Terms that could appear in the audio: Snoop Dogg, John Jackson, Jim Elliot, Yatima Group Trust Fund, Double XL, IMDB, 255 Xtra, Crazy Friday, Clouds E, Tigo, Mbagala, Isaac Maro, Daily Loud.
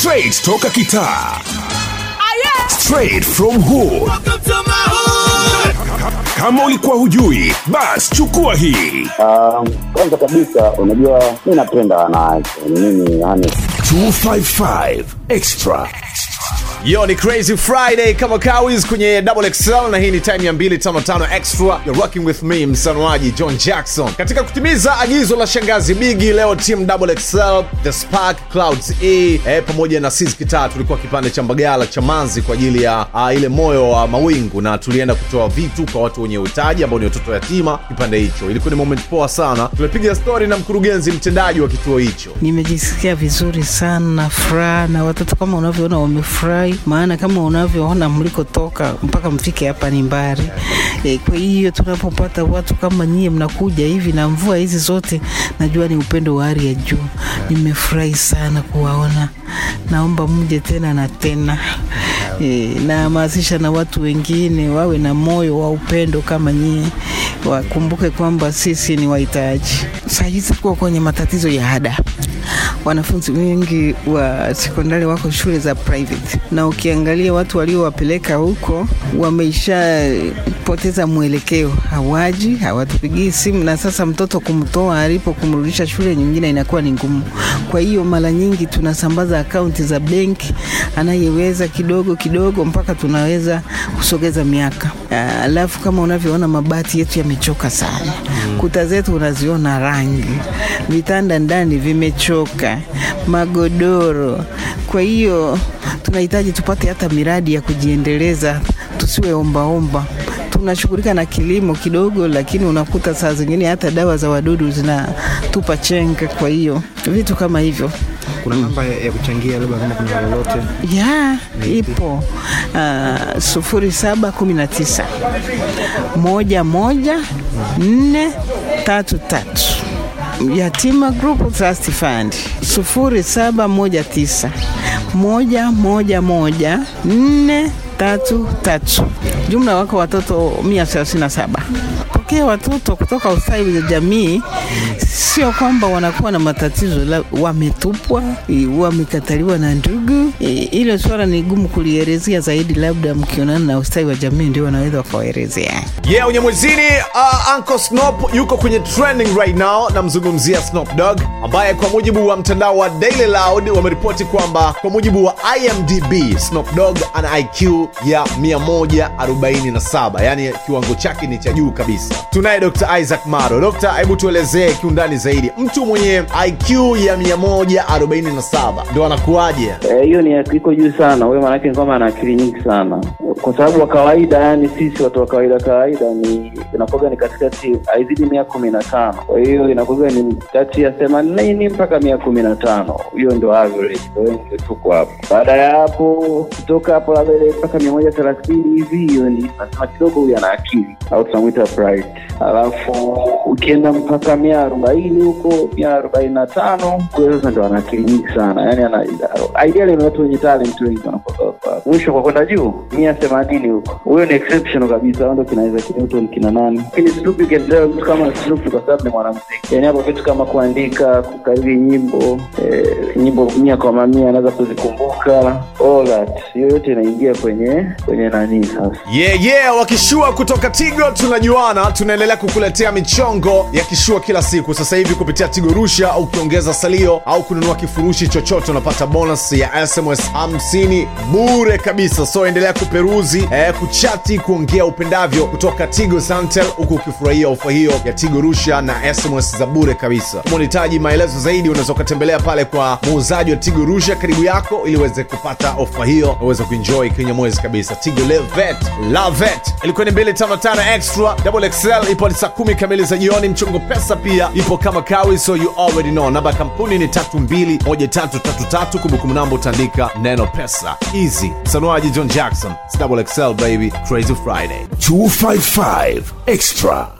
Straight toka kitaa. Straight from hood. Welcome to my hood. Kama ulikuwa hujui, bas chukua hii. Kwanza kabisa unajua mimi napenda wanawake. Mimi yani 255 Xtra. Yo, ni Crazy Friday kama kawaida kwenye Double XL na hii ni time ya 255 Extra. You're rocking with me msanuaji John Jackson. Katika kutimiza agizo la shangazi Bigi, leo team Double XL, The Spark, Clouds E, pamoja na sisi kitaa tulikuwa kipande cha Mbagala cha Manzi kwa ajili ya ile moyo wa mawingu, na tulienda kutoa vitu kwa watu wenye uhitaji ambao ni watoto yatima. Kipande hicho ilikuwa ni moment poa sana. Tulipiga story na mkurugenzi mtendaji wa kituo hicho. Nimejisikia vizuri sana, furaha, na watoto kama unavyoona wamefurahi, maana kama unavyoona mlikotoka mpaka mfike hapa ni mbali. Kwa hiyo tunapopata watu kama nyie mnakuja hivi na mvua hizi zote, najua ni upendo wa hali ya juu. Nimefurahi sana kuwaona. Naomba mje tena na tena. Na maasisha na watu wengine wawe na moyo wa upendo kama nyie. Wakumbuke kwamba sisi ni wahitaji. Saizi tuko kwenye matatizo ya ada. Wanafunzi wengi wa sekondari wako shule za private, na ukiangalia watu waliowapeleka huko wameisha poteza mwelekeo, hawaji, hawatupigii simu, na sasa mtoto kumtoa alipo kumrudisha shule nyingine inakuwa ni ngumu. Kwa hiyo mara nyingi tunasambaza akaunti za benki, anayeweza kidogo kidogo mpaka tunaweza kusogeza miaka. Alafu kama unavyoona mabati yetu yamechoka sana, kuta zetu unaziona rangi, vitanda ndani vimechoka, magodoro. Kwa hiyo tunahitaji tupate hata miradi ya kujiendeleza, tusiwe omba. Tunashughulika na kilimo kidogo, lakini unakuta saa zingine hata dawa za wadudu zinatupa chenga. Kwa hiyo vitu kama hivyo. Kuna namba ya kuchangia labda kama kuna lolote? Yeah, ipo. 0719 11433 Yatima Group Trust Fund 0719 11433. Jumla wako watoto 137. Pokea watoto kutoka ustawi wa jamii. Sio kwamba wanakuwa na matatizo, wametupwa, wamekataliwa na ndugu. Ile swala ni gumu kulielezea zaidi, labda mkionana na ustawi wa jamii ndio wanaweza kuelezea. Yeah, unyamwezini Uncle Snoop yuko kwenye trending right now, na mzungumzia Snoop Dogg ambaye kwa mujibu wa mtandao wa Daily Loud wameripoti kwamba kwa mujibu wa IMDB Snoop Dogg ana IQ ya 147, yani kiwango chake ni cha juu kabisa. Tunaye Dr. Isaac Maro. Dr., hebu tuelezee kiundani zaidi, mtu mwenye IQ ya 147 ndio anakuaje? Hiyo ni iko juu sana. Wewe maana yake ngoma ana akili nyingi sana. Kwa sababu wa kawaida, yani sisi watu wa kawaida ni inakuwa ni katikati, haizidi 115. Kwa hiyo inakuwa ni kati ya 80 mpaka 115. Hiyo ndio average. Kwa hiyo tuko hapo. Baada ya hapo, kutoka hapo labda mpaka 130 hivi, hiyo ni nasema kidogo huyu ana akili au tunamuita pride. Alafu ukienda mpaka 40 huko, 45, kwa hiyo ndio ana akili nyingi sana. Yaani ana ideally ni watu wenye talent wengi wanapotoka hapa. Mwisho kwa kwenda juu 180 huko. Huyo ni exception kabisa, ndio kinaweza kitu kina nani. Lakini Snoop ikiendelea mtu kama Snoop, kwa sababu ni mwanamuziki. Yaani hapo vitu kama kuandika, kukariri nyimbo, nyimbo mia kwa mamia anaweza kuzikumbuka. All that. Yote inaingia kwenye nani sasa. Yeah, wakishua kutoka Tigo tunajuana, tunaendelea kukuletea michongo ya kishua kila siku. Sasa hivi kupitia Tigo Rusha, ukiongeza salio au kununua kifurushi chochote unapata bonus ya SMS 50 bure kabisa. So endelea kuperuzi, kuchati, kuongea upendavyo kutoka Tigo Santel huku ukifurahia ofa hiyo ya Tigo Rusha na SMS za bure kabisa. Unahitaji maelezo zaidi, unaweza kutembelea pale kwa muuzaji wa Tigo Rusha karibu yako ili uweze kupata ofa hiyo, uweze kuenjoy kwenye mwezi kabisa. Tigo love it. Ilikuwa ni 255 Extra. Double XL ipo saa 10 kamili za jioni. Mchongo pesa pia ipo kama kawi, so you already know. Namba kampuni ni 321333, kumbukumbu namba utandika neno pesa. Easy. Msanuaji John Jackson. It's Double XL baby. Crazy Friday. 255 Extra.